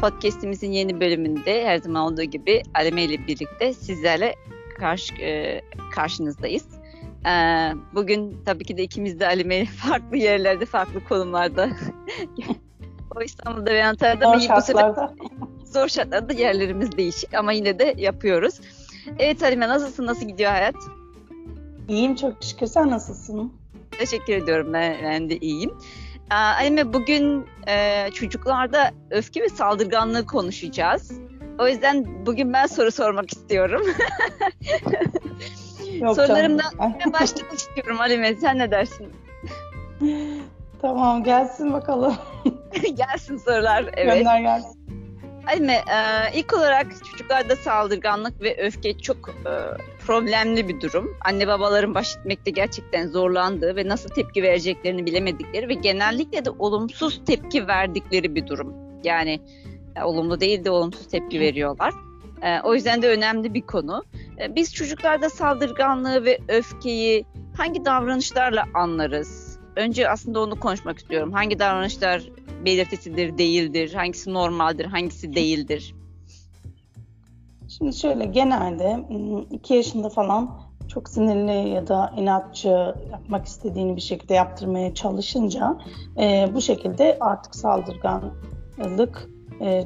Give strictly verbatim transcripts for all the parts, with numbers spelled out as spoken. Podcast'imizin yeni bölümünde her zaman olduğu gibi Aleme ile birlikte sizlerle karşı, e, karşınızdayız. E, bugün tabii ki de ikimiz de Aleme farklı yerlerde, farklı konumlarda. O İstanbul'da ve Antalya'da. Zor şartlarda. Zor şartlarda yerlerimiz değişik ama yine de yapıyoruz. Evet Alime, nasılsın? Nasıl gidiyor hayat? İyiyim çok şükür. Sen nasılsın? Teşekkür ediyorum. Ben, ben de iyiyim. Alime, bugün e, çocuklarda öfke ve saldırganlığı konuşacağız. O yüzden bugün ben soru sormak istiyorum. Sorularımdan başlamak istiyorum Alime. Sen ne dersin? Tamam, gelsin bakalım. Gelsin sorular. Evet. Gönder gelsin. Alime, e, ilk olarak çocuklarda saldırganlık ve öfke çok e, problemli bir durum. Anne babaların baş etmekte gerçekten zorlandığı ve nasıl tepki vereceklerini bilemedikleri ve genellikle de olumsuz tepki verdikleri bir durum. Yani e, olumlu değil de olumsuz tepki veriyorlar. E, o yüzden de önemli bir konu. E, biz çocuklarda saldırganlığı ve öfkeyi hangi davranışlarla anlarız? Önce aslında onu konuşmak istiyorum. Hangi davranışlar belirtisidir, değildir, hangisi normaldir, hangisi değildir? Şimdi şöyle, genelde iki yaşında falan çok sinirli ya da inatçı, yapmak istediğini bir şekilde yaptırmaya çalışınca e, bu şekilde artık saldırganlık e,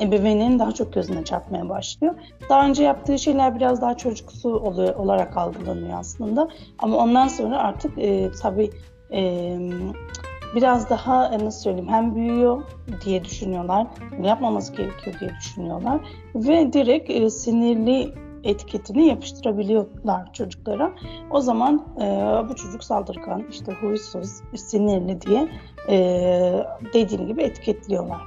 ebeveynin daha çok gözüne çarpmaya başlıyor. Daha önce yaptığı şeyler biraz daha çocuksu oluyor, olarak algılanıyor aslında. Ama ondan sonra artık e, tabii e, biraz daha nasıl söyleyeyim, hem büyüyor diye düşünüyorlar, yapmaması gerekiyor diye düşünüyorlar ve direkt e, sinirli etiketini yapıştırabiliyorlar çocuklara. O zaman e, bu çocuk saldırgan, işte huysuz, sinirli diye e, dediğim gibi etiketliyorlar.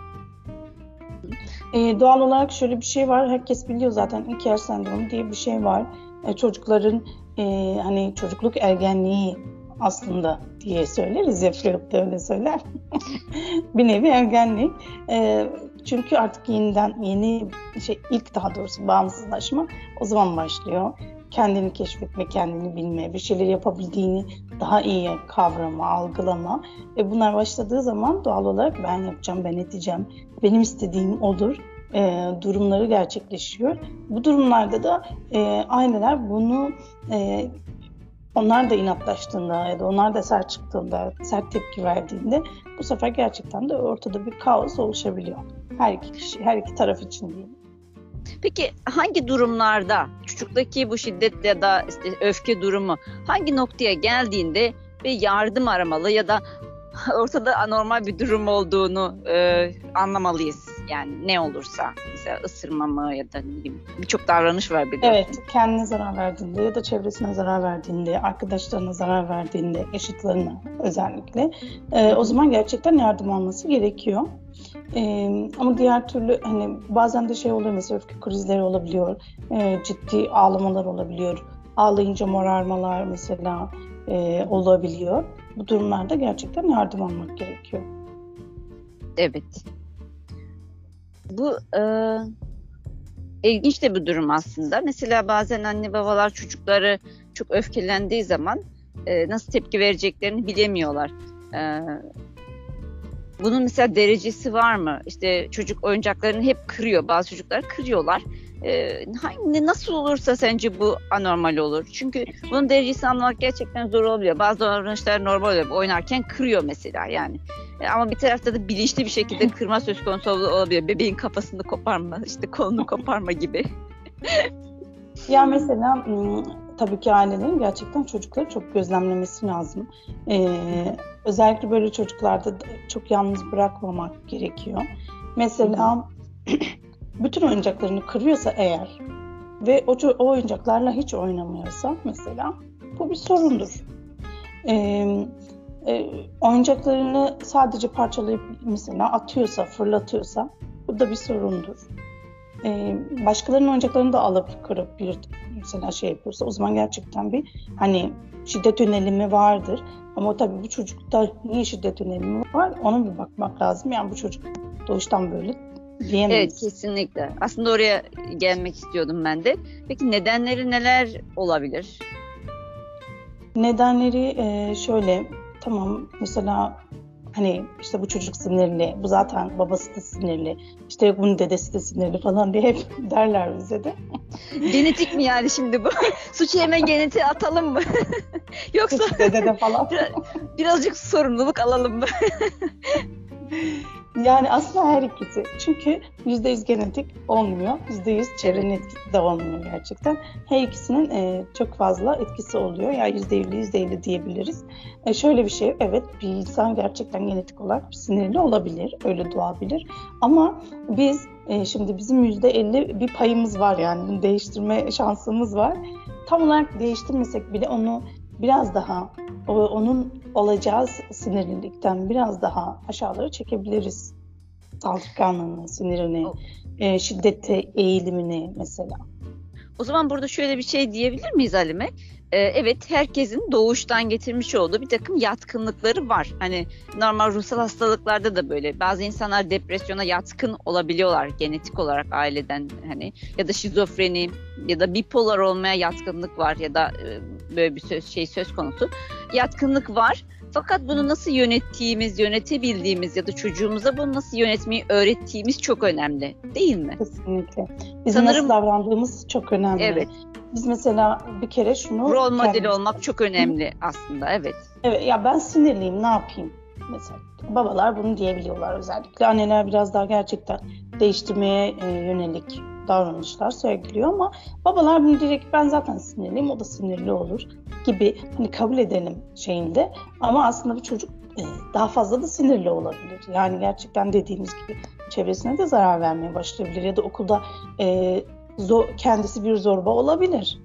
E, doğal olarak şöyle bir şey var, herkes biliyor zaten, iki yaş sendromu diye bir şey var. E, çocukların e, hani çocukluk ergenliği aslında diye söyleriz ya, Freud da öyle söyler. Bir nevi ergenlik. E, çünkü artık yeniden yeni şey, ilk daha doğrusu bağımsızlaşma o zaman başlıyor. Kendini keşfetme, kendini bilme, bir şeyleri yapabildiğini daha iyi kavrama, algılama. E, bunlar başladığı zaman doğal olarak ben yapacağım, ben edeceğim, benim istediğim odur E, durumları gerçekleşiyor. Bu durumlarda da e, aileler bunu e, onlar da inatlaştığında ya da onlar da sert çıktığında, sert tepki verdiğinde bu sefer gerçekten de ortada bir kaos oluşabiliyor. Her iki kişi, her iki taraf için değil. Peki hangi durumlarda çocuktaki bu şiddet ya da işte öfke durumu hangi noktaya geldiğinde bir yardım aramalı ya da ortada anormal bir durum olduğunu e, anlamalıyız? Yani ne olursa, mesela ısırma mı ya da birçok davranış var biliyorsun. Evet, kendine zarar verdiğinde ya da çevresine zarar verdiğinde, arkadaşlarına zarar verdiğinde, eşitlerine özellikle e, o zaman gerçekten yardım alması gerekiyor. E, ama diğer türlü hani bazen de şey oluyor, mesela öfke krizleri olabiliyor, e, ciddi ağlamalar olabiliyor, ağlayınca morarmalar mesela e, olabiliyor. Bu durumlarda gerçekten yardım almak gerekiyor. Evet. Bu e, ilginç de bir durum aslında. Mesela bazen anne babalar çocukları çok öfkelendiği zaman e, nasıl tepki vereceklerini bilemiyorlar. E, bunun mesela derecesi var mı? İşte çocuk oyuncaklarını hep kırıyor. Bazı çocuklar kırıyorlar. E, hangi, nasıl olursa sence bu anormal olur? Çünkü bunun derecesi anlamak gerçekten zor oluyor. Bazı davranışlar normal oluyor. Oynarken kırıyor mesela yani. Ama bir tarafta da bilinçli bir şekilde kırma söz konusu olabiliyor. Bebeğin kafasını koparma, işte kolunu koparma gibi. Ya mesela tabii ki ailelerin gerçekten çocukları çok gözlemlemesi lazım. Ee, özellikle böyle çocuklarda çok yalnız bırakmamak gerekiyor. Mesela bütün oyuncaklarını kırıyorsa eğer ve o, o oyuncaklarla hiç oynamıyorsa mesela bu bir sorundur. Ee, E, oyuncaklarını sadece parçalayıp mesela atıyorsa, fırlatıyorsa bu da bir sorundur. E, başkalarının oyuncaklarını da alıp kırıp bir mesela şey yapıyorsa o zaman gerçekten bir hani şiddet yönelimi vardır. Ama tabii bu çocukta niye şiddet yönelimi var, ona bir bakmak lazım. Yani bu çocuk doğuştan böyle diyemeyiz. Evet, kesinlikle. Aslında oraya gelmek istiyordum ben de. Peki nedenleri neler olabilir? Nedenleri e, şöyle... Tamam, mesela hani işte bu çocuk sinirli, bu zaten babası da sinirli, işte bunun dedesi de sinirli falan diye hep derler bize de. Genetik mi yani şimdi bu? Suçu hemen genetiğe atalım mı? Yoksa dedede falan. Biraz, birazcık sorumluluk alalım mı? Yani aslında her ikisi. Çünkü yüzde yüz genetik olmuyor. yüzde yüz çevrenin etkisi de olmuyor gerçekten. Her ikisinin e, çok fazla etkisi oluyor. Yani yüzde elli yüzde elli diyebiliriz. E, şöyle bir şey, evet bir insan gerçekten genetik olarak sinirli olabilir. Öyle doğabilir. Ama biz e, şimdi bizim yüzde elli bir payımız var yani. Değiştirme şansımız var. Tam olarak değiştirmesek bile onu biraz daha onun olacağı sinirlilikten biraz daha aşağılara çekebiliriz. Saldırganlığını, sinirini, e, şiddete eğilimini mesela. O zaman burada şöyle bir şey diyebilir miyiz Halime? Ee, evet, herkesin doğuştan getirmiş olduğu bir takım yatkınlıkları var. Hani normal ruhsal hastalıklarda da böyle. Bazı insanlar depresyona yatkın olabiliyorlar genetik olarak aileden, hani ya da şizofreni ya da bipolar olmaya yatkınlık var ya da e, böyle bir söz, şey söz konusu. Yatkınlık var. Fakat bunu nasıl yönettiğimiz, yönetebildiğimiz ya da çocuğumuza bunu nasıl yönetmeyi öğrettiğimiz çok önemli, değil mi? Kesinlikle. Bizim Sanırım, nasıl davrandığımız çok önemli. Evet. Biz mesela bir kere şunu... Rol modeli kendim... olmak çok önemli aslında, evet. Evet, ya ben sinirliyim, ne yapayım? Mesela babalar bunu diyebiliyorlar özellikle. Anneler biraz daha gerçekten değiştirmeye yönelik davranışlar sergiliyor ama babalar bunu direkt ben zaten sinirliyim, o da sinirli olur gibi hani kabul edelim şeyinde. Ama aslında bir çocuk daha fazla da sinirli olabilir. Yani gerçekten dediğimiz gibi çevresine de zarar vermeye başlayabilir ya da okulda e, kendisi bir zorba olabilir.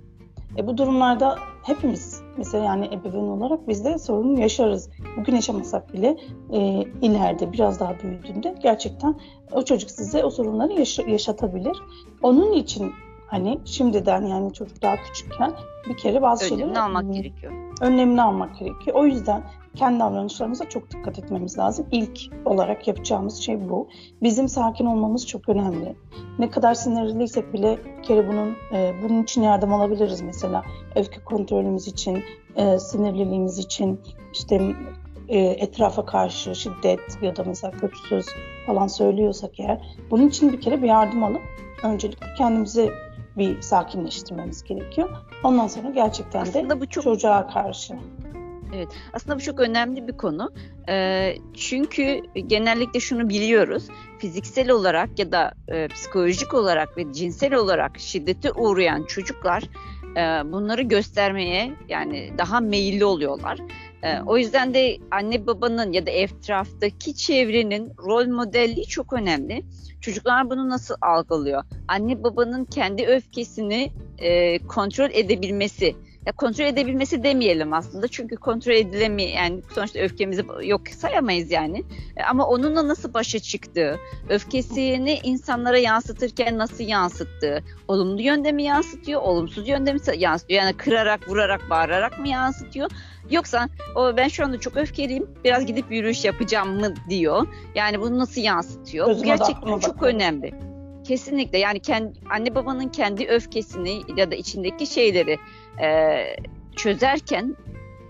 E, bu durumlarda hepimiz mesela yani ebeveyn olarak biz de sorunu yaşarız. Bugün yaşamasak bile e, ileride biraz daha büyüdüğünde gerçekten o çocuk size o sorunları yaş- yaşatabilir. Onun için hani şimdiden yani çocuk daha küçükken bir kere bazı önlemini şeyleri almak önlemini, gerekiyor. Önlemini almak gerekiyor. O yüzden kendi davranışlarımıza çok dikkat etmemiz lazım. İlk olarak yapacağımız şey bu. Bizim sakin olmamız çok önemli. Ne kadar sinirliysek bile bir kere bunun e, bunun için yardım alabiliriz mesela. Öfke kontrolümüz için, e, sinirliliğimiz için, işte e, etrafa karşı şiddet ya da mesela kötü söz falan söylüyorsak eğer bunun için bir kere bir yardım alıp öncelikle kendimizi bir sakinleştirmemiz gerekiyor. Ondan sonra gerçekten aslında de bu çok... çocuğa karşı. Evet, aslında bu çok önemli bir konu. E, çünkü genellikle şunu biliyoruz, fiziksel olarak ya da e, psikolojik olarak ve cinsel olarak şiddete uğrayan çocuklar e, bunları göstermeye yani daha meyilli oluyorlar. E, o yüzden de anne babanın ya da etraftaki çevrenin rol modelliği çok önemli. Çocuklar bunu nasıl algılıyor? Anne babanın kendi öfkesini e, kontrol edebilmesi. Ya kontrol edebilmesi demeyelim aslında çünkü kontrol edilemeyen yani sonuçta öfkemizi yok sayamayız yani. Ama onunla nasıl başa çıktığı, öfkesini insanlara yansıtırken nasıl yansıttığı, olumlu yönde mi yansıtıyor, olumsuz yönde mi yansıtıyor? Yani kırarak, vurarak, bağırarak mı yansıtıyor? Yoksa o ben şu anda çok öfkeliyim, biraz gidip yürüyüş yapacağım mı diyor. Yani bunu nasıl yansıtıyor? Gözüme gerçekten çok önemli. Kesinlikle yani kendi, anne babanın kendi öfkesini ya da içindeki şeyleri Ee, çözerken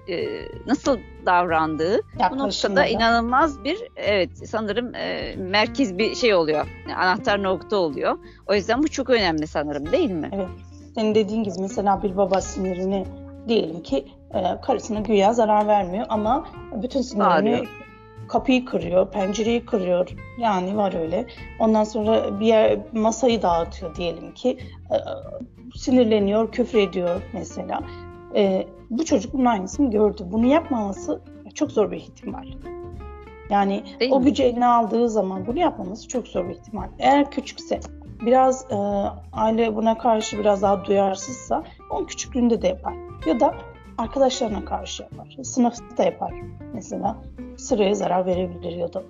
e, nasıl davrandığı bu noktada inanılmaz bir evet sanırım e, merkez bir şey oluyor. Yani anahtar nokta oluyor. O yüzden bu çok önemli sanırım, değil mi? Evet. Senin dediğin gibi mesela bir baba sinirini diyelim ki e, karısına güya zarar vermiyor ama bütün sinirini Ağrıyor. Kapıyı kırıyor, pencereyi kırıyor. Yani var öyle. Ondan sonra bir yer masayı dağıtıyor diyelim ki. E, Sinirleniyor, küfür ediyor mesela. Ee, bu çocuk bunun aynısını gördü. Bunu yapmaması çok zor bir ihtimal. Yani değil o mi? Gücü eline aldığı zaman bunu yapmaması çok zor bir ihtimal. Eğer küçükse, biraz e, aile buna karşı biraz daha duyarsızsa onu küçüklüğünde de yapar. Ya da arkadaşlarına karşı yapar. Sınıfta da yapar. Mesela sıraya zarar verebilir ya da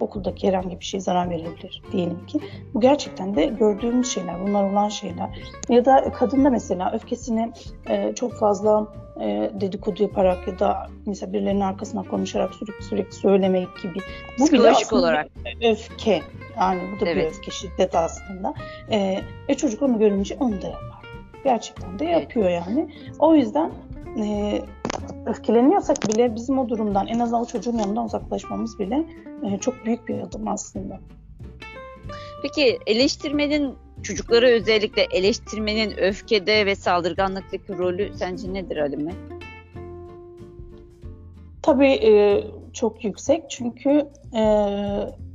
okuldaki herhangi bir şeye zarar verebilir diyelim ki. Bu gerçekten de gördüğümüz şeyler, bunlar olan şeyler. Ya da kadında mesela öfkesini e, çok fazla e, dedikodu yaparak ya da mesela birilerinin arkasına konuşarak sürekli sürekli söylemek gibi. Bu psikolojik olarak. Öfke. Yani bu da evet. Bir öfke, şiddet aslında. E, e çocuk onu görünce onu da yapar. Gerçekten de yapıyor evet. Yani. O yüzden e, öfkeleniyorsak bile bizim o durumdan en azından o çocuğun yanından uzaklaşmamız bile e, çok büyük bir adım aslında. Peki eleştirmenin, çocuklara özellikle eleştirmenin öfkede ve saldırganlıktaki rolü sence nedir Halime? Tabii e, çok yüksek çünkü e,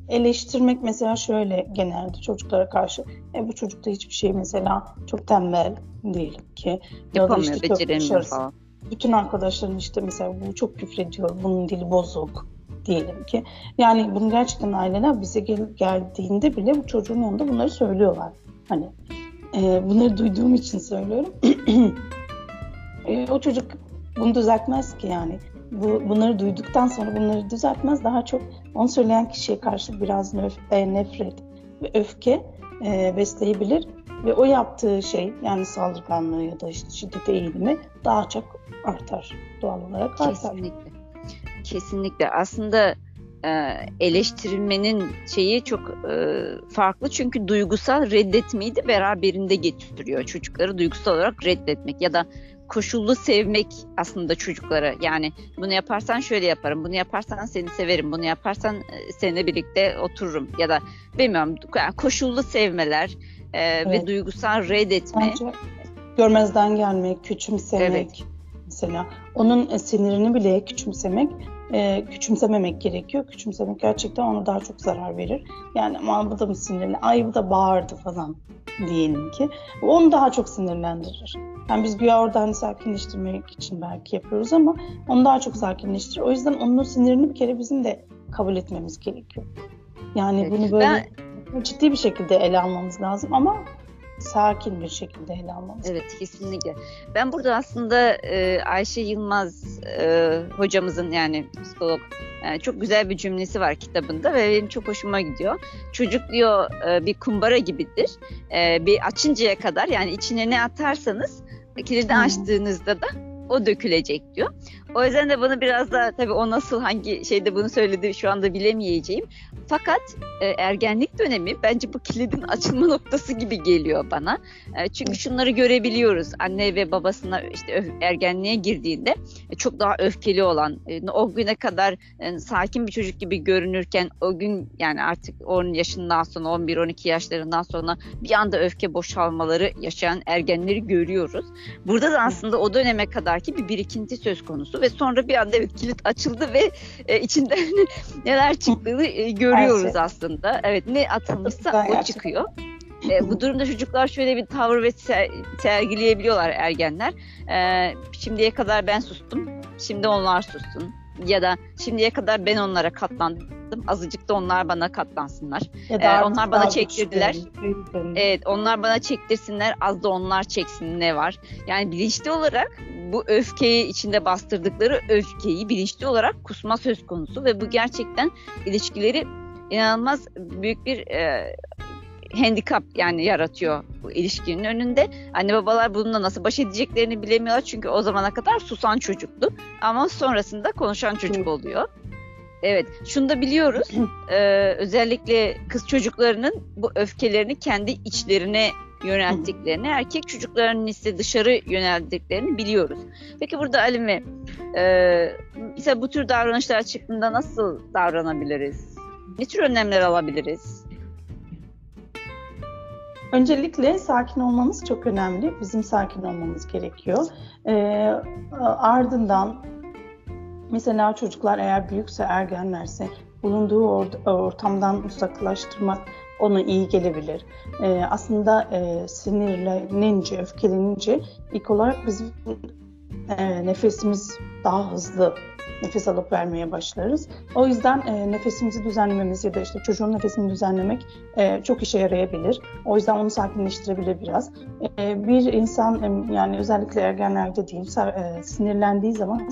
eleştirmek mesela şöyle genelde çocuklara karşı e, bu çocukta hiçbir şey mesela çok tembel değil ki. Yapamıyor, ya işte beceremiyor falan. Bütün arkadaşların işte mesela bu çok küfrediyor, bunun dili bozuk diyelim ki. Yani bunu gerçekten aileler bize gel- geldiğinde bile bu çocuğun yanında bunları söylüyorlar. Hani e, bunları duyduğum için söylüyorum. e, o çocuk bunu düzeltmez ki yani. Bu, bunları duyduktan sonra bunları düzeltmez. Daha çok onu söyleyen kişiye karşı biraz nef- nefret ve öfke e, besleyebilir. Ve o yaptığı şey yani saldırganlığı ya da işte şiddete eğilimi daha çok artar. Doğal olarak artar. Kesinlikle. Kesinlikle. Aslında eleştirilmenin şeyi çok farklı çünkü duygusal reddetmeyi de beraberinde getiriyor. Çocukları duygusal olarak reddetmek ya da koşullu sevmek aslında çocuklara. Yani bunu yaparsan şöyle yaparım, bunu yaparsan seni severim, bunu yaparsan seninle birlikte otururum ya da bilmiyorum koşullu sevmeler e, evet. ve duygusal reddetme. Ancak görmezden gelmek, küçümsemek evet. mesela. Onun sinirini bile küçümsemek Ee, küçümsememek gerekiyor. Küçümsemek gerçekten ona daha çok zarar verir. Yani ama bu da mı sinirli? Ay bu da bağırdı falan diyelim ki. Onu daha çok sinirlendirir. Yani biz güya oradan sakinleştirmek için belki yapıyoruz ama onu daha çok sakinleştirir. O yüzden onun sinirini bir kere bizim de kabul etmemiz gerekiyor. Yani evet, bunu böyle ben... ciddi bir şekilde ele almamız lazım ama sakin bir şekilde ele almamız. Evet, kesinlikle. Ben burada aslında e, Ayşe Yılmaz e, hocamızın yani psikolog e, çok güzel bir cümlesi var kitabında ve benim çok hoşuma gidiyor. Çocuk diyor e, bir kumbara gibidir. E, bir açıncaya kadar yani içine ne atarsanız kilidi hmm. açtığınızda da o dökülecek diyor. O yüzden de bunu biraz daha tabii o nasıl hangi şeyde bunu söyledi şu anda bilemeyeceğim. Fakat e, ergenlik dönemi bence bu kilidin açılma noktası gibi geliyor bana. E, çünkü şunları görebiliyoruz. Anne ve babasına işte öf- ergenliğe girdiğinde e, çok daha öfkeli olan, e, o güne kadar e, sakin bir çocuk gibi görünürken o gün yani artık on yaşından sonra on bir on iki yaşlarından sonra bir anda öfke boşalmaları yaşayan ergenleri görüyoruz. Burada da aslında o döneme kadarki bir birikinti söz konusu. Ve sonra bir anda evet kilit açıldı ve e, içinden neler çıktığını e, görüyoruz şey. Aslında. Evet ne atılmışsa o çıkıyor. E, bu durumda çocuklar şöyle bir tavır ve ser, sergileyebiliyorlar ergenler. E, şimdiye kadar ben sustum, şimdi onlar sussun. Ya da şimdiye kadar ben onlara katlandım, azıcık da onlar bana katlansınlar. Ee, onlar bana çektirdiler. Evet, onlar bana çektirsinler, az da onlar çeksin ne var. Yani bilinçli olarak bu öfkeyi içinde bastırdıkları öfkeyi bilinçli olarak kusma söz konusu ve bu gerçekten ilişkileri inanılmaz büyük bir e, handikap yani yaratıyor bu ilişkinin önünde. Anne babalar bununla nasıl baş edeceklerini bilemiyorlar çünkü o zamana kadar susan çocuktu ama sonrasında konuşan çocuk oluyor. Evet, şunu da biliyoruz. Ee, özellikle kız çocuklarının bu öfkelerini kendi içlerine yönelttiklerini, erkek çocuklarının ise dışarı yönelttiklerini biliyoruz. Peki burada Halime, e, mesela bu tür davranışlar çıktığında nasıl davranabiliriz? Ne tür önlemler alabiliriz? Öncelikle sakin olmamız çok önemli. Bizim sakin olmamız gerekiyor. E, ardından mesela çocuklar eğer büyükse, ergenlerse bulunduğu or- ortamdan uzaklaştırmak ona iyi gelebilir. E, aslında e, sinirlenince, öfkelenince ilk olarak bizim e, nefesimiz daha hızlı nefes alıp vermeye başlarız. O yüzden e, nefesimizi düzenlememiz ya da işte çocuğun nefesini düzenlemek e, çok işe yarayabilir. O yüzden onu sakinleştirebilir biraz. E, bir insan e, yani özellikle ergenlerde diyeyim e, sinirlendiği zaman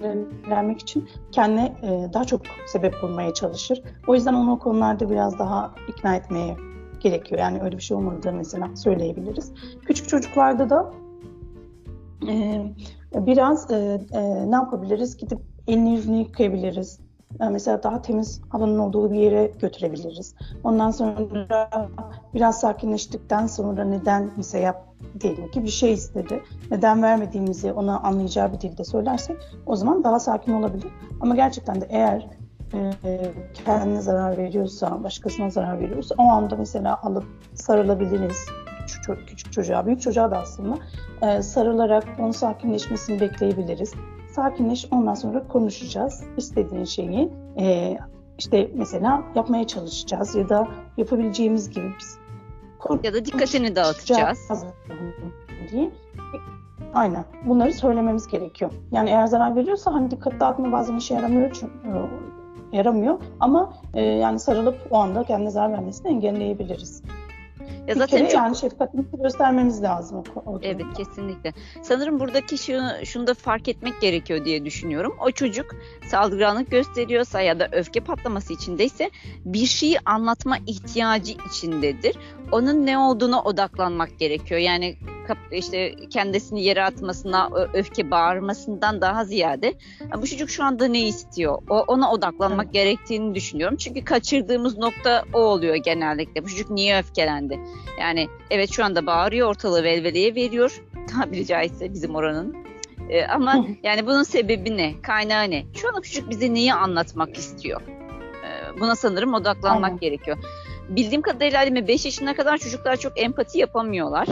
sinirlenmek için kendine e, daha çok sebep bulmaya çalışır. O yüzden onu o konularda biraz daha ikna etmeye gerekiyor. Yani öyle bir şey olmadığı mesela söyleyebiliriz. Küçük çocuklarda da e, biraz e, e, ne yapabiliriz? Gidip elini yüzünü yıkayabiliriz. mesela daha temiz havanın olduğu bir yere götürebiliriz. Ondan sonra biraz sakinleştikten sonra neden mesela yap, diyelim ki bir şey istedi. Neden vermediğimizi ona anlayacağı bir dilde söylersek o zaman daha sakin olabilir. Ama gerçekten de eğer e, kendine zarar veriyorsa, başkasına zarar veriyorsa o anda mesela alıp sarılabiliriz. Küçük, küçük çocuğa, büyük çocuğa da aslında e, sarılarak onun sakinleşmesini bekleyebiliriz. Sakinleş, ondan sonra konuşacağız. İstediğin şeyi e, işte mesela yapmaya çalışacağız ya da yapabileceğimiz gibi biz ya da dikkatini dağıtacağız diye. Aynen. Bunları söylememiz gerekiyor. Yani eğer zarar veriyorsa hani dikkat dağıtma bazen işe yaramıyor çünkü e, yaramıyor ama e, yani sarılıp o anda kendine zarar vermesini engelleyebiliriz. Ya zaten çok... yani şefkatimizi göstermemiz lazım. Evet, kesinlikle. Sanırım buradaki şunu, şunu da fark etmek gerekiyor diye düşünüyorum. O çocuk saldırganlık gösteriyorsa ya da öfke patlaması içindeyse bir şeyi anlatma ihtiyacı içindedir. Onun ne olduğuna odaklanmak gerekiyor. Yani işte kendisini yere atmasına, öfke bağırmasından daha ziyade bu çocuk şu anda ne istiyor? O, ona odaklanmak evet. gerektiğini düşünüyorum. Çünkü kaçırdığımız nokta o oluyor genellikle. Bu çocuk niye öfkelendi? Yani evet şu anda bağırıyor, ortalığı velveleye veriyor. Tabiri caizse bizim oranın. Ee, ama yani bunun sebebi ne? Kaynağı ne? Şu anda çocuk bize neyi anlatmak istiyor? Ee, buna sanırım odaklanmak Aynen. gerekiyor. Bildiğim kadarıyla beş yaşına kadar çocuklar çok empati yapamıyorlar.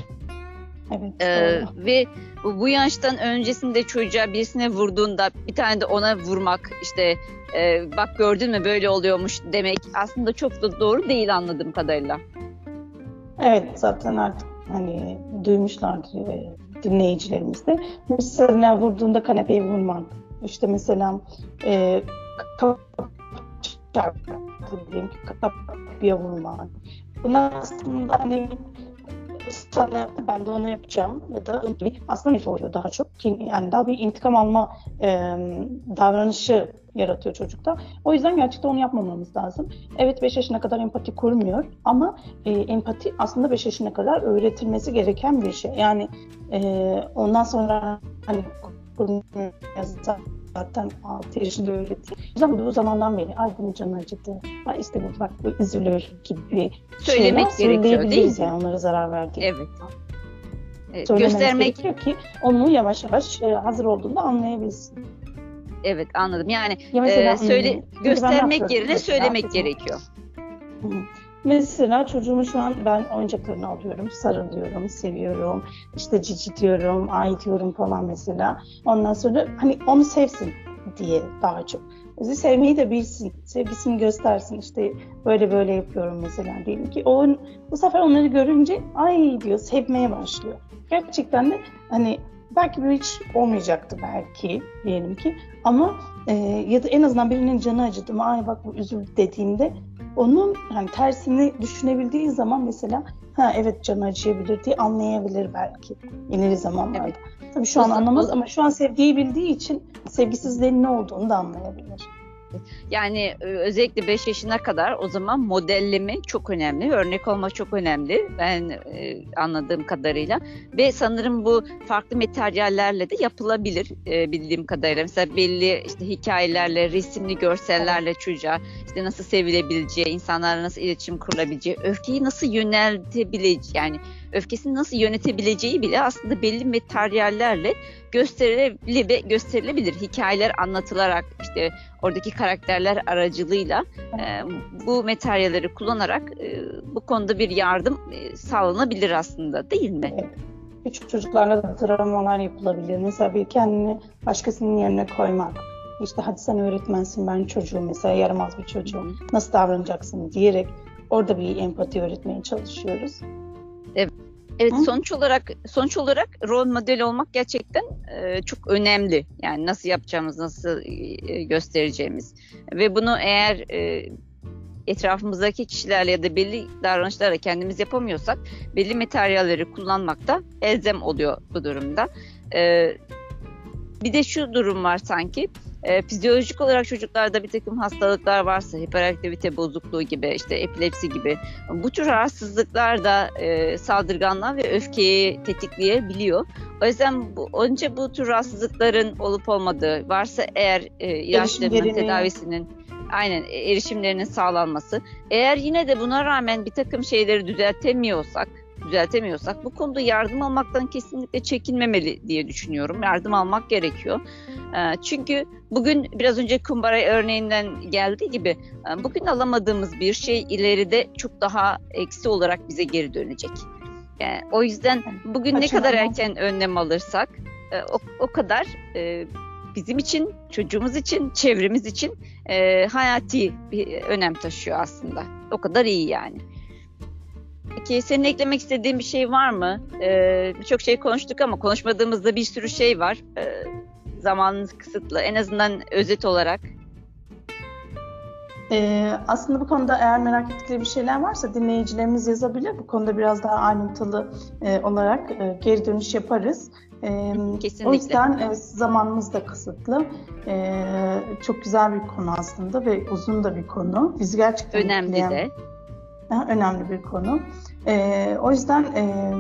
Evet, ee, ve bu yaştan öncesinde çocuğa birisine vurduğunda bir tane de ona vurmak işte e, bak gördün mü böyle oluyormuş demek aslında çok da doğru değil anladığım kadarıyla. Evet, zaten artık hani duymuşlardı dinleyicilerimiz de. Mesela vurduğunda kanepeyi vurmak, işte mesela e, kapı çarptı, kapıya vurmak. Bunlar aslında hani sana ben de onu yapacağım ya da aslında ne oluyor daha çok yani daha bir intikam alma e, davranışı yaratıyor çocukta. O yüzden gerçekten onu yapmamamız lazım. Evet, beş yaşına kadar empati kurmuyor ama e, empati aslında beş yaşına kadar öğretilmesi gereken bir şey. Yani e, ondan sonra hani kurmuyor zaten altı yaşında öğretiyor. Bu zamandan beri ay bunu canı acıdı, ay işte bu bak bu üzülür gibi söylemek gerekiyor değil mi? Yani onlara zarar verdi. Evet. evet. Göstermek gerekiyor ki onu yavaş yavaş hazır olduğunda anlayabilsin. Evet, anladım. Yani ya mesela, e, söyle, göstermek yerine söylemek gerekiyor. Hı. Mesela çocuğumu şu an ben oyuncaklarını alıyorum, sarılıyorum, seviyorum, işte cici diyorum, ay diyorum falan mesela. Ondan sonra hani onu sevsin diye daha çok. Bizi sevmeyi de bilsin, sevgisini göstersin. İşte böyle böyle yapıyorum mesela diyelim ki. O, bu sefer onları görünce ay diyor, sevmeye başlıyor. Gerçekten de hani belki bu hiç olmayacaktı belki diyelim ki. Ama e, ya da en azından birinin canı acıdı mı, ay bak bu üzüldü dediğimde onun yani tersini düşünebildiği zaman mesela ha evet canı acıyabilir diye anlayabilir belki ileri zamanlarda. Evet. Tabii şu an anlamaz ama şu an sevgiyi bildiği için sevgisizliğin ne olduğunu da anlayabilir. Yani özellikle beş yaşına kadar o zaman modelleme çok önemli, örnek olma çok önemli ben e, anladığım kadarıyla ve sanırım bu farklı materyallerle de yapılabilir e, bildiğim kadarıyla. Mesela belli işte hikayelerle, resimli görsellerle çocuğa işte nasıl sevilebileceği, insanlarla nasıl iletişim kurulabileceği, öfkeyi nasıl yöneltebileceği yani öfkesini nasıl yönetebileceği bile aslında belli materyallerle gösterilebilir, gösterilebilir. Hikayeler anlatılarak işte oradaki karakterler aracılığıyla e, bu materyalleri kullanarak e, bu konuda bir yardım e, sağlanabilir aslında değil mi? Evet. Küçük çocuklarla da travmalar yapılabilir. Mesela bir kendini başkasının yerine koymak. İşte hadi sen öğretmensin ben çocuğum mesela yaramaz bir çocuğum. Nasıl davranacaksın diyerek orada bir empati öğretmeye çalışıyoruz. Evet. Evet, sonuç olarak sonuç olarak rol modeli olmak gerçekten e, çok önemli. Yani nasıl yapacağımız, nasıl e, göstereceğimiz ve bunu eğer e, etrafımızdaki kişilerle ya da belli davranışlarla kendimiz yapamıyorsak belli materyalleri kullanmak da elzem oluyor bu durumda. E, bir de şu durum var sanki. E, fizyolojik olarak çocuklarda bir takım hastalıklar varsa, hiperaktivite bozukluğu gibi, işte epilepsi gibi bu tür rahatsızlıklar da e, saldırganlığa ve öfkeyi tetikleyebiliyor. O yüzden bu, önce bu tür rahatsızlıkların olup olmadığı varsa eğer e, ilaçlarının tedavisinin Aynen, erişimlerinin sağlanması. Eğer yine de buna rağmen bir takım şeyleri düzeltemiyorsak, düzeltemiyorsak bu konuda yardım almaktan kesinlikle çekinmemeli diye düşünüyorum. Yardım almak gerekiyor. Çünkü bugün biraz önce kumbara örneğinden geldiği gibi bugün alamadığımız bir şey ileride çok daha eksi olarak bize geri dönecek. Yani o yüzden bugün ne kadar erken önlem alırsak o, o kadar bizim için, çocuğumuz için, çevremiz için hayati bir önem taşıyor aslında. O kadar iyi yani. Peki senin eklemek istediğin bir şey var mı? Ee, Birçok şey konuştuk ama konuşmadığımızda bir sürü şey var. Ee, zamanımız kısıtlı. En azından özet olarak. Ee, aslında bu konuda eğer merak ettikleri bir şeyler varsa dinleyicilerimiz yazabilir. Bu konuda biraz daha ayrıntılı e, olarak e, geri dönüş yaparız. E, Kesinlikle. O yüzden e, zamanımız da kısıtlı. E, çok güzel bir konu aslında ve uzun da bir konu. Bizi gerçekten önemli etkileyen... de. Önemli bir konu. Ee, o yüzden e,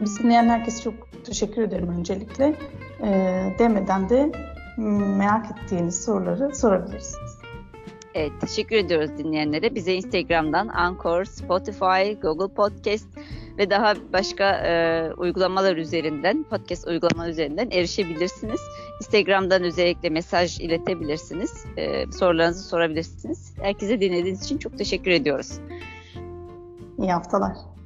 biz dinleyen herkese çok teşekkür ederim öncelikle. E, demeden de merak ettiğiniz soruları sorabilirsiniz. Evet, teşekkür ediyoruz dinleyenlere. Bize Instagram'dan, Anchor, Spotify, Google Podcast ve daha başka e, uygulamalar üzerinden, podcast uygulamaları üzerinden erişebilirsiniz. Instagram'dan özellikle mesaj iletebilirsiniz. E, sorularınızı sorabilirsiniz. Herkese dinlediğiniz için çok teşekkür ediyoruz. İyi haftalar.